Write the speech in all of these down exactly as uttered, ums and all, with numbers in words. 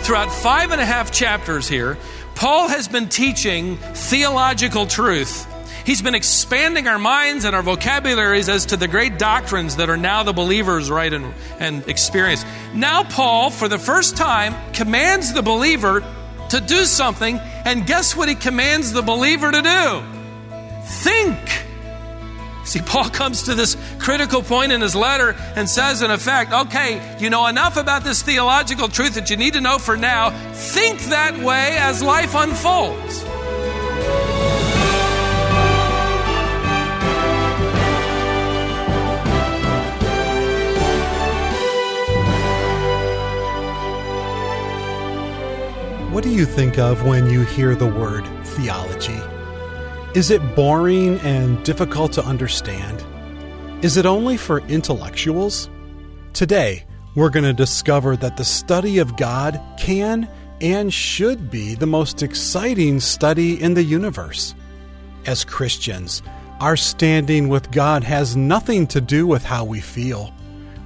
Throughout five and a half chapters here, Paul has been teaching theological truth. He's been expanding our minds and our vocabularies as to the great doctrines that are now the believer's right and, and experience. Now Paul, for the first time, commands the believer to do something, and guess what he commands the believer to do? Think. See, Paul comes to this critical point in his letter and says, in effect, okay, you know enough about this theological truth that you need to know for now. Think that way as life unfolds. What do you think of when you hear the word theology? Is it boring and difficult to understand? Is it only for intellectuals? Today, we're going to discover that the study of God can and should be the most exciting study in the universe. As Christians, our standing with God has nothing to do with how we feel.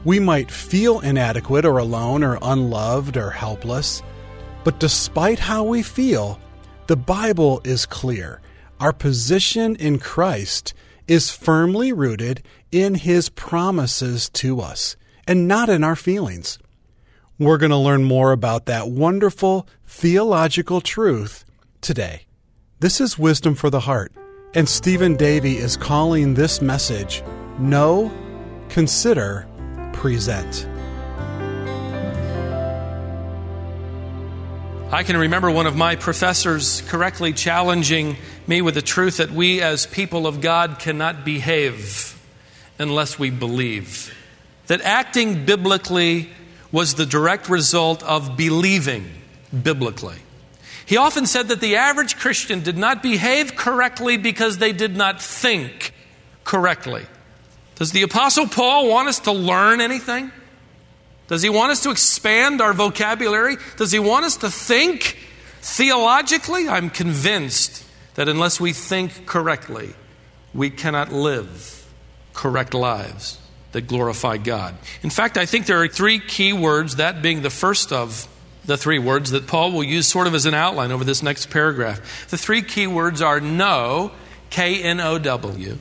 We might feel inadequate or alone or unloved or helpless, but despite how we feel, the Bible is clear. Our position in Christ is firmly rooted in His promises to us and not in our feelings. We're going to learn more about that wonderful theological truth today. This is Wisdom for the Heart, and Stephen Davey is calling this message, Know, Consider, Present. I can remember one of my professors correctly challenging me with the truth that we as people of God cannot behave unless we believe. That acting biblically was the direct result of believing biblically. He often said that the average Christian did not behave correctly because they did not think correctly. Does the Apostle Paul want us to learn anything? Does he want us to expand our vocabulary? Does he want us to think theologically? I'm convinced that unless we think correctly, we cannot live correct lives that glorify God. In fact, I think there are three key words, that being the first of the three words that Paul will use sort of as an outline over this next paragraph. The three key words are know, K N O W.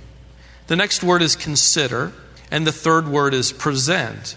The next word is consider, and the third word is present.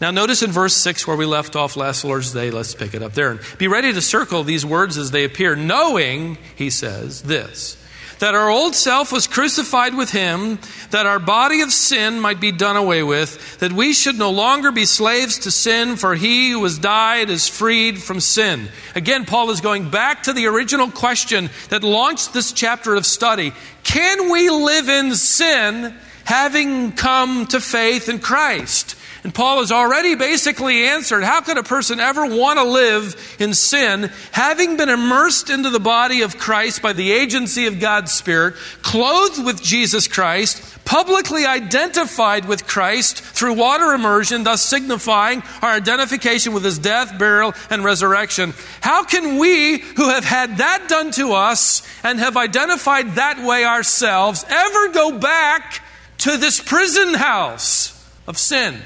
Now notice in verse six where we left off last Lord's Day. Let's pick it up there. And be ready to circle these words as they appear. Knowing, he says, this, that our old self was crucified with him, that our body of sin might be done away with, that we should no longer be slaves to sin, for he who has died is freed from sin. Again, Paul is going back to the original question that launched this chapter of study. Can we live in sin having come to faith in Christ? And Paul has already basically answered, how could a person ever want to live in sin, having been immersed into the body of Christ by the agency of God's Spirit, clothed with Jesus Christ, publicly identified with Christ through water immersion, thus signifying our identification with his death, burial, and resurrection. How can we, who have had that done to us and have identified that way ourselves, ever go back to this prison house of sin?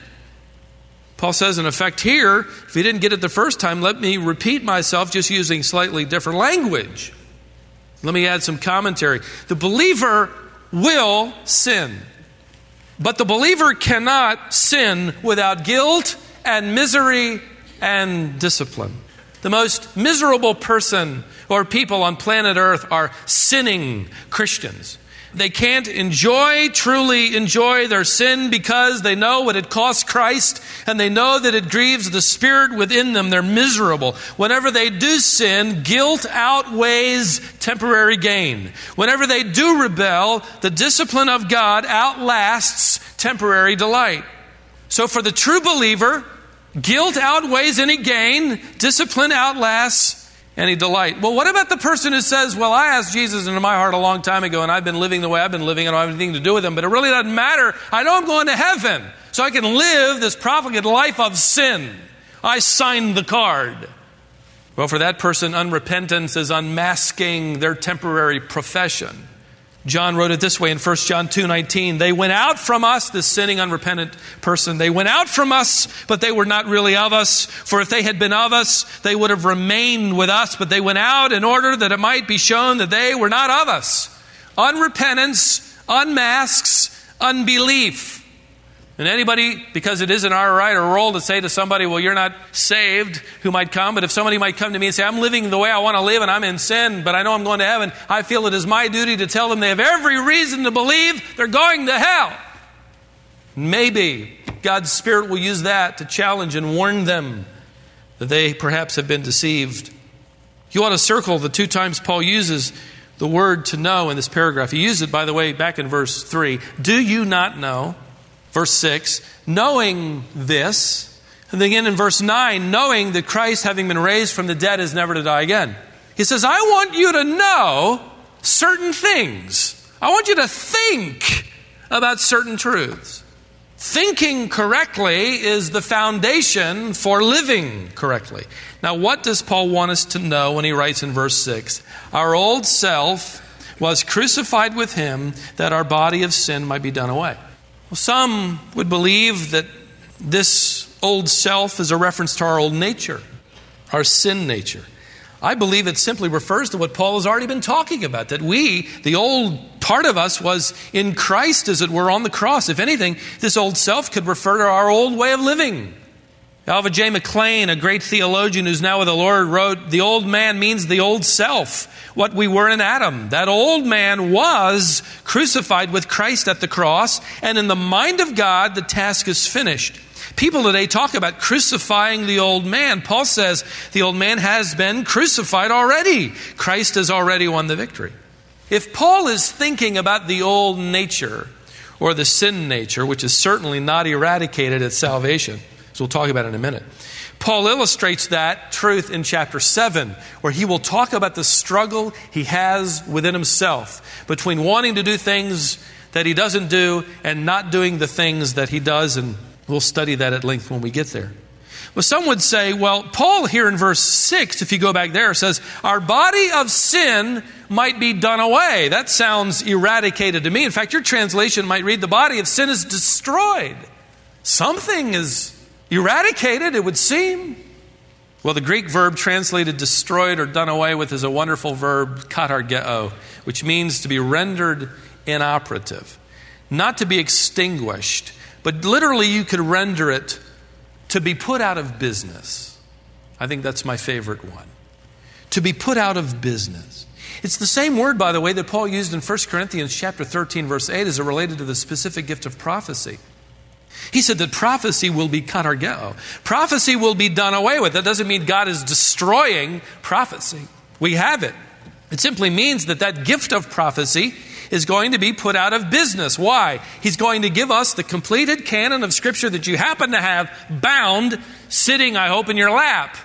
Paul says, in effect, here, if you didn't get it the first time, let me repeat myself just using slightly different language. Let me add some commentary. The believer will sin, but the believer cannot sin without guilt and misery and discipline. The most miserable person or people on planet Earth are sinning Christians. They can't enjoy, truly enjoy their sin because they know what it costs Christ and they know that it grieves the Spirit within them. They're miserable. Whenever they do sin, guilt outweighs temporary gain. Whenever they do rebel, the discipline of God outlasts temporary delight. So for the true believer, guilt outweighs any gain, discipline outlasts any delight. Well, what about the person who says, well, I asked Jesus into my heart a long time ago and I've been living the way I've been living and I don't have anything to do with him, but it really doesn't matter. I know I'm going to heaven, so I can live this profligate life of sin. I signed the card. Well, for that person, unrepentance is unmasking their temporary profession. John wrote it this way in First John two nineteen. They went out from us, this sinning, unrepentant person. They went out from us, but they were not really of us. For if they had been of us, they would have remained with us. But they went out in order that it might be shown that they were not of us. Unrepentance unmasks unbelief. And anybody, because it isn't our right or role to say to somebody, well, you're not saved, who might come. But if somebody might come to me and say, I'm living the way I want to live and I'm in sin, but I know I'm going to heaven, I feel it is my duty to tell them they have every reason to believe they're going to hell. Maybe God's Spirit will use that to challenge and warn them that they perhaps have been deceived. You ought to circle the two times Paul uses the word to know in this paragraph. He used it, by the way, back in verse three. Do you not know? Verse six, knowing this, and again in verse nine, knowing that Christ, having been raised from the dead, is never to die again. He says, I want you to know certain things. I want you to think about certain truths. Thinking correctly is the foundation for living correctly. Now, what does Paul want us to know when he writes in verse six? Our old self was crucified with him that our body of sin might be done away. Some would believe that this old self is a reference to our old nature, our sin nature. I believe it simply refers to what Paul has already been talking about, that we, the old part of us, was in Christ, as it were, on the cross. If anything, this old self could refer to our old way of living. Alva J. McLean, a great theologian who's now with the Lord, wrote, the old man means the old self, what we were in Adam. That old man was crucified with Christ at the cross, and in the mind of God, the task is finished. People today talk about crucifying the old man. Paul says the old man has been crucified already. Christ has already won the victory. If Paul is thinking about the old nature, or the sin nature, which is certainly not eradicated at salvation, so we'll talk about it in a minute. Paul illustrates that truth in chapter seven, where he will talk about the struggle he has within himself between wanting to do things that he doesn't do and not doing the things that he does, and we'll study that at length when we get there. Well, some would say, well, Paul here in verse six, if you go back there, says, our body of sin might be done away. That sounds eradicated to me. In fact, your translation might read, the body of sin is destroyed. Something is eradicated, it would seem. Well, the Greek verb translated destroyed or done away with is a wonderful verb, katargeo, which means to be rendered inoperative, not to be extinguished, but literally you could render it to be put out of business. I think that's my favorite one. To be put out of business. It's the same word, by the way, that Paul used in First Corinthians chapter thirteen, verse eight, as it related to the specific gift of prophecy. He said that prophecy will be katargeo. Prophecy will be done away with. That doesn't mean God is destroying prophecy. We have it. It simply means that that gift of prophecy is going to be put out of business. Why? He's going to give us the completed canon of Scripture that you happen to have bound, sitting, I hope, in your lap.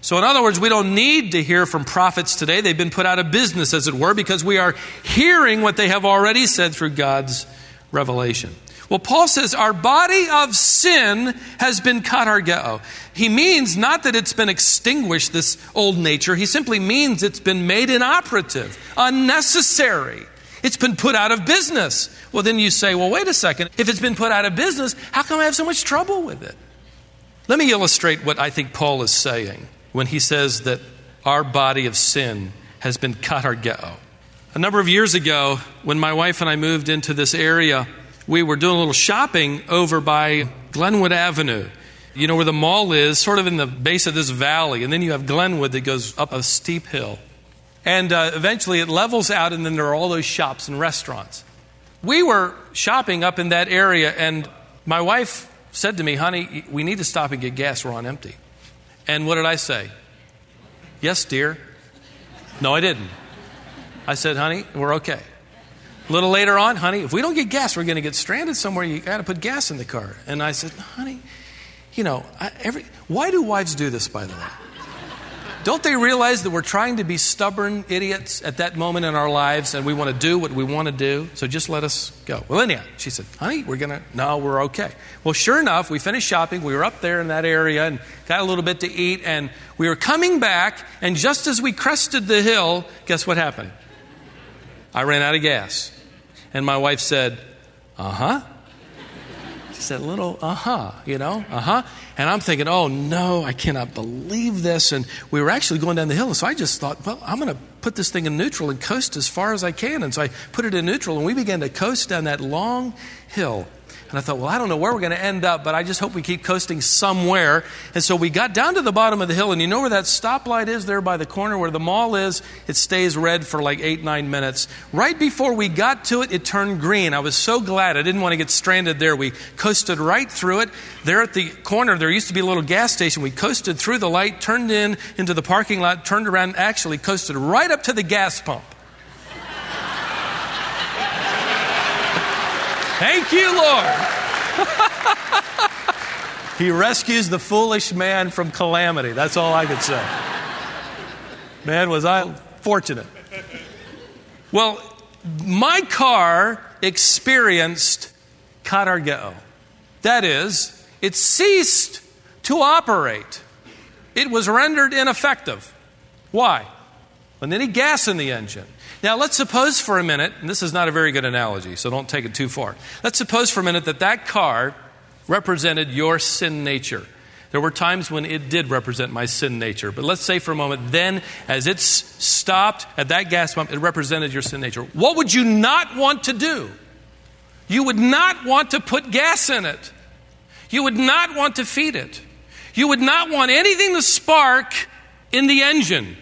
So in other words, we don't need to hear from prophets today. They've been put out of business, as it were, because we are hearing what they have already said through God's revelation. Well, Paul says our body of sin has been katargeo. He means not that it's been extinguished, this old nature. He simply means it's been made inoperative, unnecessary. It's been put out of business. Well, then you say, well, wait a second. If it's been put out of business, how come I have so much trouble with it? Let me illustrate what I think Paul is saying when he says that our body of sin has been katargeo. A number of years ago, when my wife and I moved into this area, we were doing a little shopping over by Glenwood Avenue, you know, where the mall is, sort of in the base of this valley. And then you have Glenwood that goes up a steep hill. And uh, eventually it levels out, and then there are all those shops and restaurants. We were shopping up in that area, and my wife said to me, honey, we need to stop and get gas. We're on empty. And what did I say? Yes, dear. No, I didn't. I said, honey, we're okay. A little later on, honey, if we don't get gas, we're going to get stranded somewhere. You got to put gas in the car. And I said, honey, you know, I, every why do wives do this, by the way? Don't they realize that we're trying to be stubborn idiots at that moment in our lives, and we want to do what we want to do? So just let us go. Well, anyhow, she said, honey, we're going to, no, we're okay. Well, sure enough, we finished shopping. We were up there in that area and got a little bit to eat, and we were coming back, and just as we crested the hill, guess what happened? I ran out of gas. And my wife said, uh-huh. She said, little uh-huh, you know, uh-huh. And I'm thinking, oh, no, I cannot believe this. And we were actually going down the hill. And so I just thought, well, I'm going to put this thing in neutral and coast as far as I can. And so I put it in neutral, and we began to coast down that long hill. And I thought, well, I don't know where we're going to end up, but I just hope we keep coasting somewhere. And so we got down to the bottom of the hill, and you know where that stoplight is there by the corner where the mall is? It stays red for like eight, nine minutes. Right before we got to it, it turned green. I was so glad. I didn't want to get stranded there. We coasted right through it. There at the corner, there used to be a little gas station. We coasted through the light, turned in into the parking lot, turned around, and actually coasted right up to the gas pump. Thank you, Lord. He rescues the foolish man from calamity. That's all I could say. Man, was I fortunate. Well, my car experienced katargeo. That is, it ceased to operate. It was rendered ineffective. Why? With any gas in the engine. Now, let's suppose for a minute, and this is not a very good analogy, so don't take it too far. Let's suppose for a minute that that car represented your sin nature. There were times when it did represent my sin nature. But let's say for a moment, then, as it stopped at that gas pump, it represented your sin nature. What would you not want to do? You would not want to put gas in it. You would not want to feed it. You would not want anything to spark in the engine.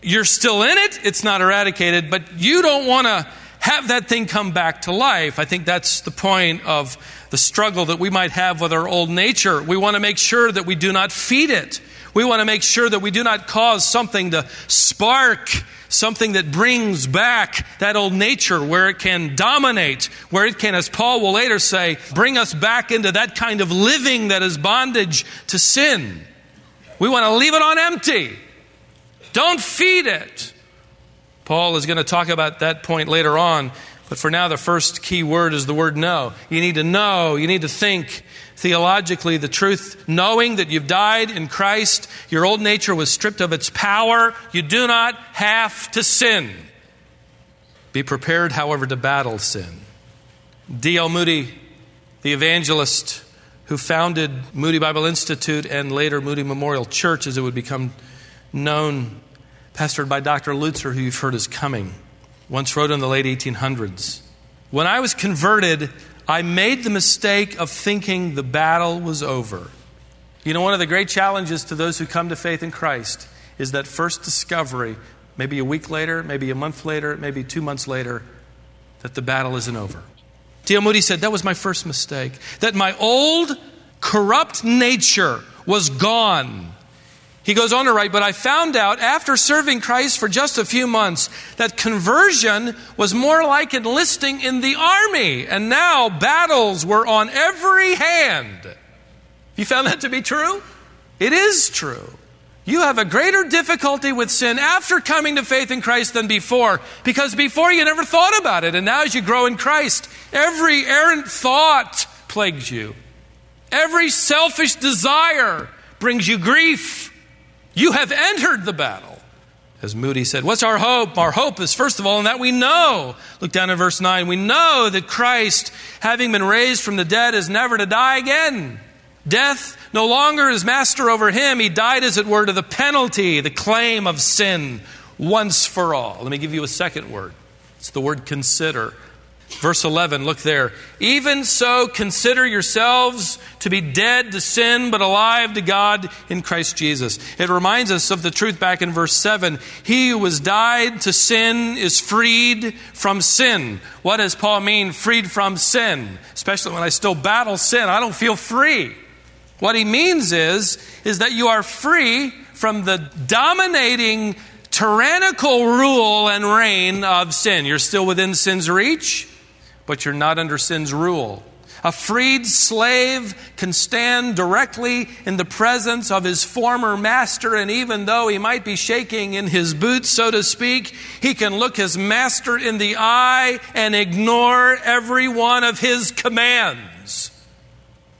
You're still in it, it's not eradicated, but you don't want to have that thing come back to life. I think that's the point of the struggle that we might have with our old nature. We want to make sure that we do not feed it. We want to make sure that we do not cause something to spark, something that brings back that old nature where it can dominate, where it can, as Paul will later say, bring us back into that kind of living that is bondage to sin. We want to leave it on empty. Don't feed it. Paul is going to talk about that point later on, but for now the first key word is the word know. You need to know, you need to think theologically the truth, knowing that you've died in Christ, your old nature was stripped of its power, you do not have to sin. Be prepared, however, to battle sin. D L Moody, the evangelist who founded Moody Bible Institute and later Moody Memorial Church, as it would become known, pastored by Doctor Lutzer, who you've heard is coming, once wrote in the late eighteen hundreds, "When I was converted, I made the mistake of thinking the battle was over." You know, one of the great challenges to those who come to faith in Christ is that first discovery, maybe a week later, maybe a month later, maybe two months later, that the battle isn't over. D L Moody said, "That was my first mistake, that my old corrupt nature was gone." He goes on to write, "But I found out after serving Christ for just a few months that conversion was more like enlisting in the army, and now battles were on every hand." You found that to be true? It is true. You have a greater difficulty with sin after coming to faith in Christ than before, because before you never thought about it, and now as you grow in Christ, every errant thought plagues you. Every selfish desire brings you grief. You have entered the battle. As Moody said, what's our hope? Our hope is, first of all, in that we know. Look down at verse nine. We know that Christ, having been raised from the dead, is never to die again. Death no longer is master over him. He died, as it were, to the penalty, the claim of sin, once for all. Let me give you a second word. It's the word consider. Verse eleven, look there. "Even so, consider yourselves to be dead to sin, but alive to God in Christ Jesus." It reminds us of the truth back in verse seven. He who was died to sin is freed from sin. What does Paul mean, freed from sin? Especially when I still battle sin, I don't feel free. What he means is, is that you are free from the dominating, tyrannical rule and reign of sin. You're still within sin's reach, but you're not under sin's rule. A freed slave can stand directly in the presence of his former master, and even though he might be shaking in his boots, so to speak, he can look his master in the eye and ignore every one of his commands.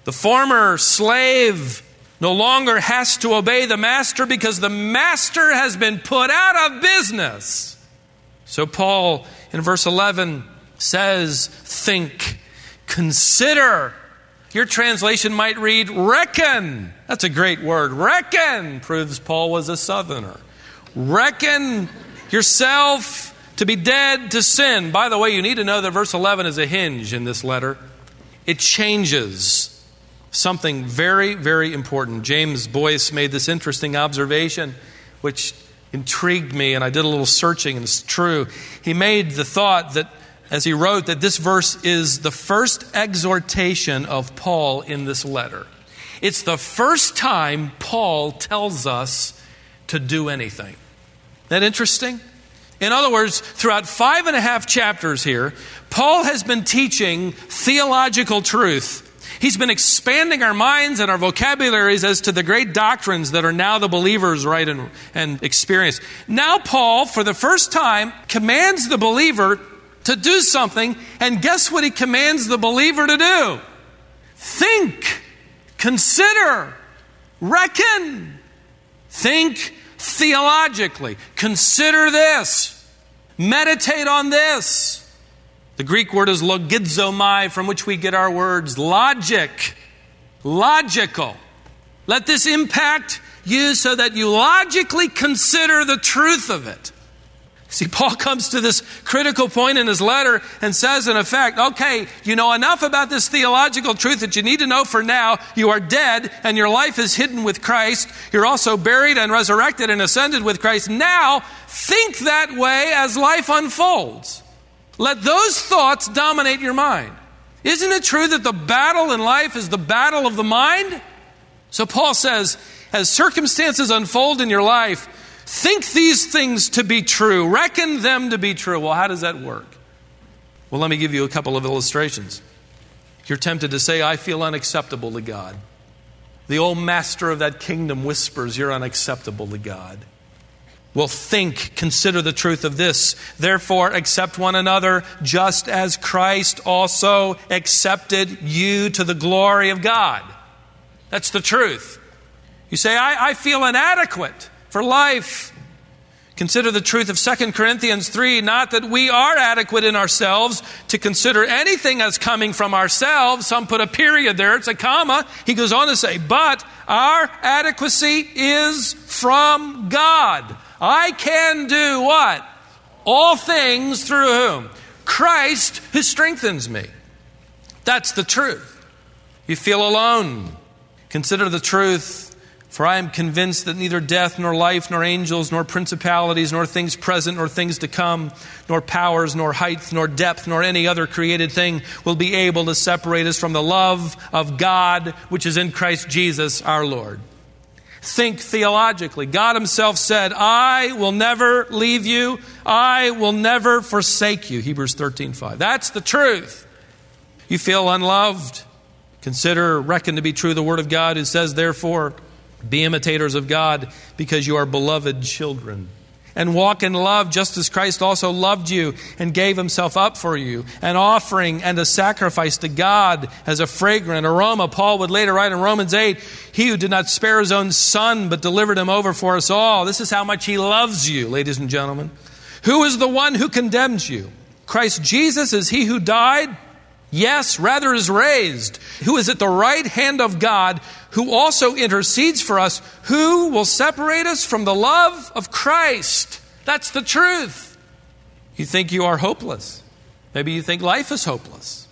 The former slave no longer has to obey the master because the master has been put out of business. So Paul in verse eleven says, think, consider. Your translation might read, reckon. That's a great word. Reckon proves Paul was a southerner. Reckon yourself to be dead to sin. By the way, you need to know that verse eleven is a hinge in this letter. It changes something very, very important. James Boyce made this interesting observation, which intrigued me, and I did a little searching, and it's true. He made the thought that, as he wrote, that this verse is the first exhortation of Paul in this letter. It's the first time Paul tells us to do anything. Isn't that interesting? In other words, throughout five and a half chapters here, Paul has been teaching theological truth. He's been expanding our minds and our vocabularies as to the great doctrines that are now the believer's right and, and experience. Now Paul, for the first time, commands the believer to do something, and guess what he commands the believer to do? Think, consider, reckon. Think theologically. Consider this. Meditate on this. The Greek word is logizomai, from which we get our words logic, logical. Let this impact you so that you logically consider the truth of it. See, Paul comes to this critical point in his letter and says, in effect, okay, you know enough about this theological truth that you need to know for now. You are dead and your life is hidden with Christ. You're also buried and resurrected and ascended with Christ. Now, think that way as life unfolds. Let those thoughts dominate your mind. Isn't it true that the battle in life is the battle of the mind? So Paul says, as circumstances unfold in your life, think these things to be true. Reckon them to be true. Well, how does that work? Well, let me give you a couple of illustrations. You're tempted to say, I feel unacceptable to God. The old master of that kingdom whispers, you're unacceptable to God. Well, think, consider the truth of this. Therefore, accept one another, just as Christ also accepted you to the glory of God. That's the truth. You say, I, I feel inadequate for life. Consider the truth of Second Corinthians three, not that we are adequate in ourselves to consider anything as coming from ourselves. Some put a period there, it's a comma. He goes on to say, but our adequacy is from God. I can do what? All things through whom? Christ, who strengthens me. That's the truth. You feel alone. Consider the truth. For I am convinced that neither death, nor life, nor angels, nor principalities, nor things present, nor things to come, nor powers, nor height, nor depth, nor any other created thing will be able to separate us from the love of God, which is in Christ Jesus our Lord. Think theologically. God himself said, I will never leave you. I will never forsake you. Hebrews thirteen five. That's the truth. You feel unloved. Consider, reckon to be true the word of God, who says, therefore, be imitators of God, because you are beloved children. And walk in love, just as Christ also loved you and gave himself up for you, an offering and a sacrifice to God as a fragrant aroma. Paul would later write in Romans eight, he who did not spare his own son, but delivered him over for us all. This is how much he loves you, ladies and gentlemen. Who is the one who condemns you? Christ Jesus is he who died. Yes, rather is raised, who is at the right hand of God, who also intercedes for us, who will separate us from the love of Christ. That's the truth. You think you are hopeless. Maybe you think life is hopeless.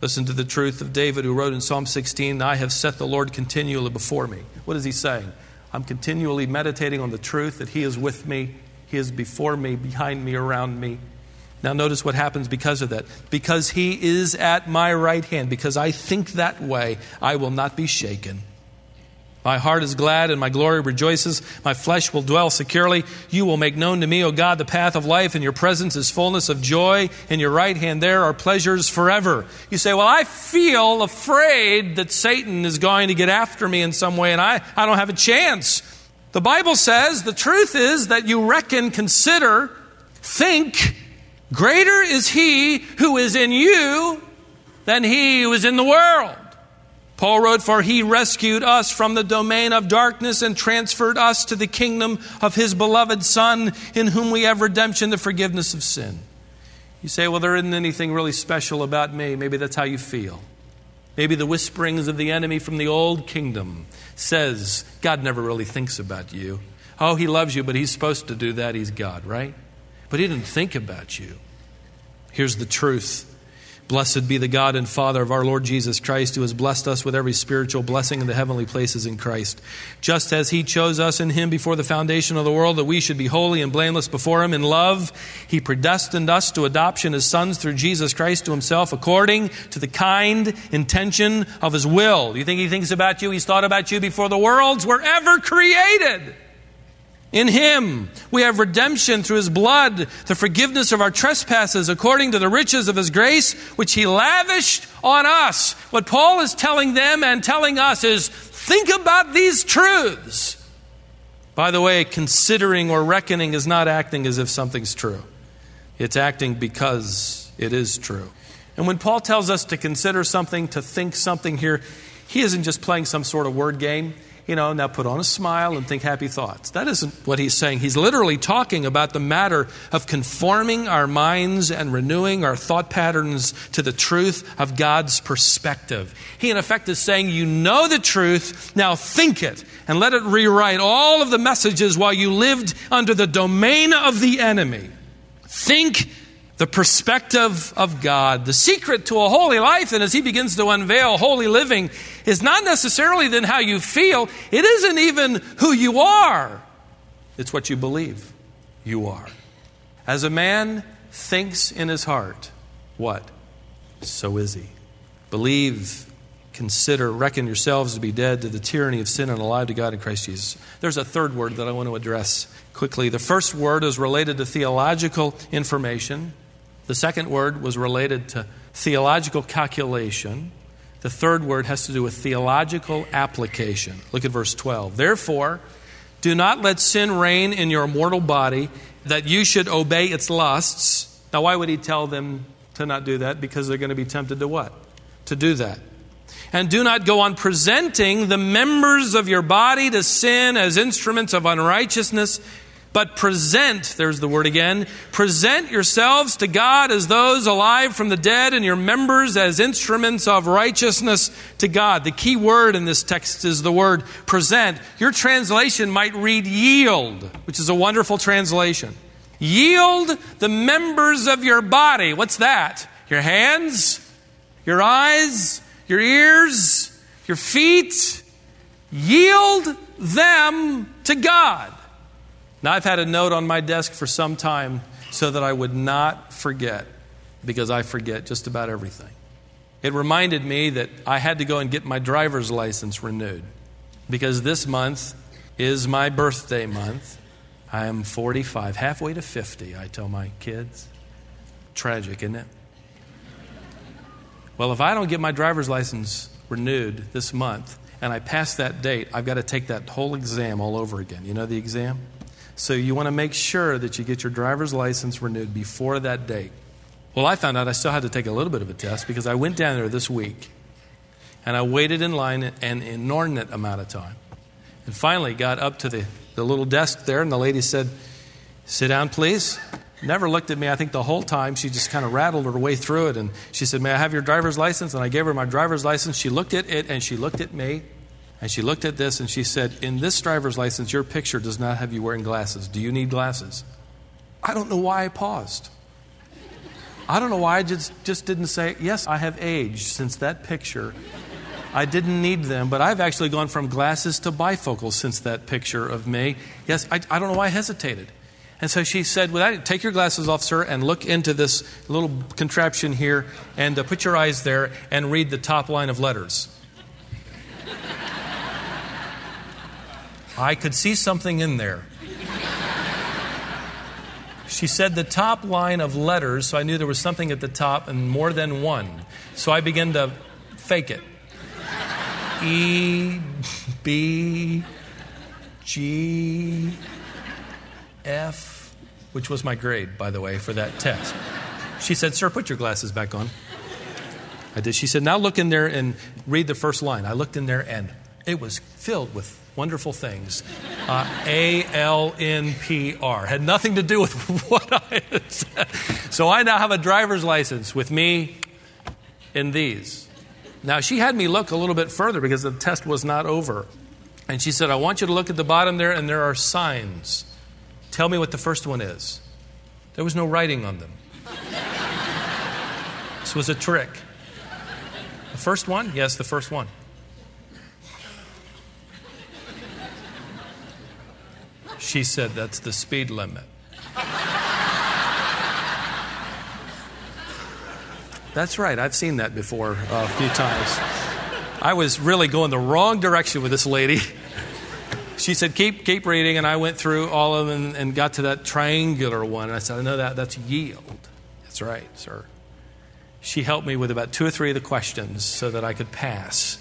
Listen to the truth of David, who wrote in Psalm sixteen, I have set the Lord continually before me. What is he saying? I'm continually meditating on the truth that he is with me, he is before me, behind me, around me. Now notice what happens because of that. Because he is at my right hand, because I think that way, I will not be shaken. My heart is glad and my glory rejoices. My flesh will dwell securely. You will make known to me, O God, the path of life. In your presence is fullness of joy. In your right hand there are pleasures forever. You say, well, I feel afraid that Satan is going to get after me in some way, and I, I don't have a chance. The Bible says the truth is that you reckon, consider, think, greater is he who is in you than he who is in the world. Paul wrote, for he rescued us from the domain of darkness and transferred us to the kingdom of his beloved Son, in whom we have redemption, the forgiveness of sin. You say, well, there isn't anything really special about me. Maybe that's how you feel. Maybe the whisperings of the enemy from the old kingdom says God never really thinks about you. Oh, he loves you, but he's supposed to do that. He's God, right? But he didn't think about you. Here's the truth. Blessed be the God and Father of our Lord Jesus Christ, who has blessed us with every spiritual blessing in the heavenly places in Christ, just as he chose us in him before the foundation of the world, that we should be holy and blameless before him. In love, he predestined us to adoption as sons through Jesus Christ to himself, according to the kind intention of his will. You think he thinks about you? He's thought about you before the worlds were ever created. In him we have redemption through his blood, the forgiveness of our trespasses, according to the riches of his grace, which he lavished on us. What Paul is telling them and telling us is, think about these truths. By the way, considering or reckoning is not acting as if something's true. It's acting because it is true. And when Paul tells us to consider something, to think something here, he isn't just playing some sort of word game. You know, now put on a smile and think happy thoughts. That isn't what he's saying. He's literally talking about the matter of conforming our minds and renewing our thought patterns to the truth of God's perspective. He, in effect, is saying, you know the truth, now think it, and let it rewrite all of the messages while you lived under the domain of the enemy. Think the perspective of God. The secret to a holy life, and as he begins to unveil holy living, is not necessarily then how you feel. It isn't even who you are. It's what you believe you are. As a man thinks in his heart, what? So is he. Believe, consider, reckon yourselves to be dead to the tyranny of sin and alive to God in Christ Jesus. There's a third word that I want to address quickly. The first word is related to theological information. The second word was related to theological calculation. The third word has to do with theological application. Look at verse twelve. Therefore, do not let sin reign in your mortal body, that you should obey its lusts. Now, why would he tell them to not do that? Because they're going to be tempted to what? To do that. And do not go on presenting the members of your body to sin as instruments of unrighteousness, but present, there's the word again, present yourselves to God as those alive from the dead, and your members as instruments of righteousness to God. The key word in this text is the word present. Your translation might read yield, which is a wonderful translation. Yield the members of your body. What's that? Your hands, your eyes, your ears, your feet. Yield them to God. Now, I've had a note on my desk for some time so that I would not forget, because I forget just about everything. It reminded me that I had to go and get my driver's license renewed, because this month is my birthday month. I am forty-five, halfway to fifty, I tell my kids. Tragic, isn't it? Well, if I don't get my driver's license renewed this month and I pass that date, I've got to take that whole exam all over again. You know the exam? So you want to make sure that you get your driver's license renewed before that date. Well, I found out I still had to take a little bit of a test, because I went down there this week and I waited in line an inordinate amount of time. And finally got up to the, the little desk there, and the lady said, sit down, please. Never looked at me. I think the whole time she just kind of rattled her way through it. And she said, may I have your driver's license? And I gave her my driver's license. She looked at it and she looked at me. And she looked at this and she said, in this driver's license, your picture does not have you wearing glasses. Do you need glasses? I don't know why I paused. I don't know why I just, just didn't say, yes, I have aged since that picture. I didn't need them, but I've actually gone from glasses to bifocals since that picture of me. Yes, I, I don't know why I hesitated. And so she said, well, take your glasses off, sir, and look into this little contraption here, and uh, put your eyes there and read the top line of letters. I could see something in there. She said the top line of letters, so I knew there was something at the top and more than one. So I began to fake it. E, B, G, F, which was my grade, by the way, for that test. She said, sir, put your glasses back on. I did. She said, now look in there and read the first line. I looked in there and it was filled with wonderful things. Uh, A L N P R. Had nothing to do with what I had said. So I now have a driver's license with me in these. Now, she had me look a little bit further because the test was not over. And she said, I want you to look at the bottom there, and there are signs. Tell me what the first one is. There was no writing on them. This was a trick. The first one? Yes, the first one. She said, that's the speed limit. That's right. I've seen that before uh, a few times. I was really going the wrong direction with this lady. She said, keep keep reading. And I went through all of them and, and got to that triangular one. And I said, I know that. That's yield. That's right, sir. She helped me with about two or three of the questions so that I could pass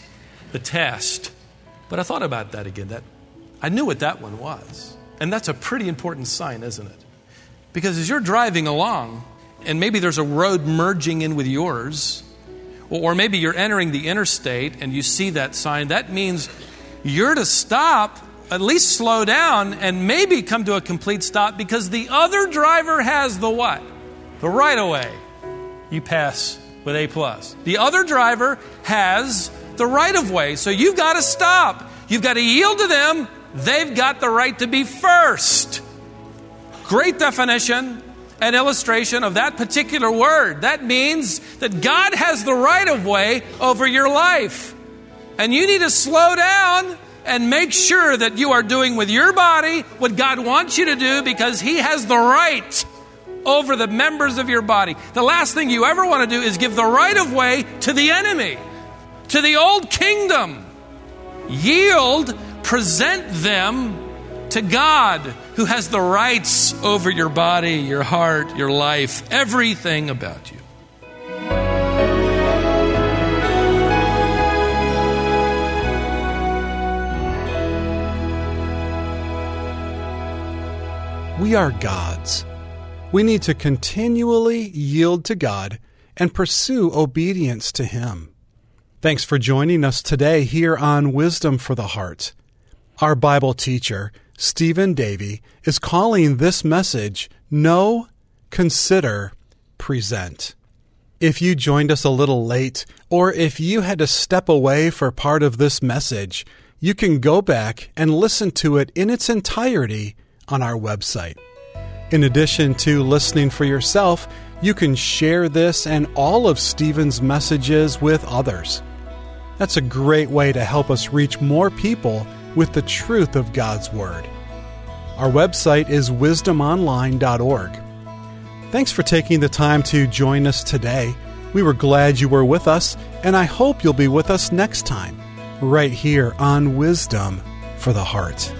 the test. But I thought about that again. That I knew what that one was. And that's a pretty important sign, isn't it? Because as you're driving along, and maybe there's a road merging in with yours, or maybe you're entering the interstate and you see that sign, that means you're to stop, at least slow down, and maybe come to a complete stop because the other driver has the what? The right-of-way. You pass with A plus. The other driver has the right-of-way, so you've got to stop. You've got to yield to them. They've got the right to be first. Great definition and illustration of that particular word. That means that God has the right of way over your life. And you need to slow down and make sure that you are doing with your body what God wants you to do because He has the right over the members of your body. The last thing you ever want to do is give the right of way to the enemy, to the old kingdom. Yield. Present them to God who has the rights over your body, your heart, your life, everything about you. We are God's. We need to continually yield to God and pursue obedience to Him. Thanks for joining us today here on Wisdom for the Heart. Our Bible teacher, Stephen Davey, is calling this message, Know, Consider, Present. If you joined us a little late, or if you had to step away for part of this message, you can go back and listen to it in its entirety on our website. In addition to listening for yourself, you can share this and all of Stephen's messages with others. That's a great way to help us reach more people with the truth of God's Word. Our website is wisdom online dot org. Thanks for taking the time to join us today. We were glad you were with us, and I hope you'll be with us next time, right here on Wisdom for the Heart.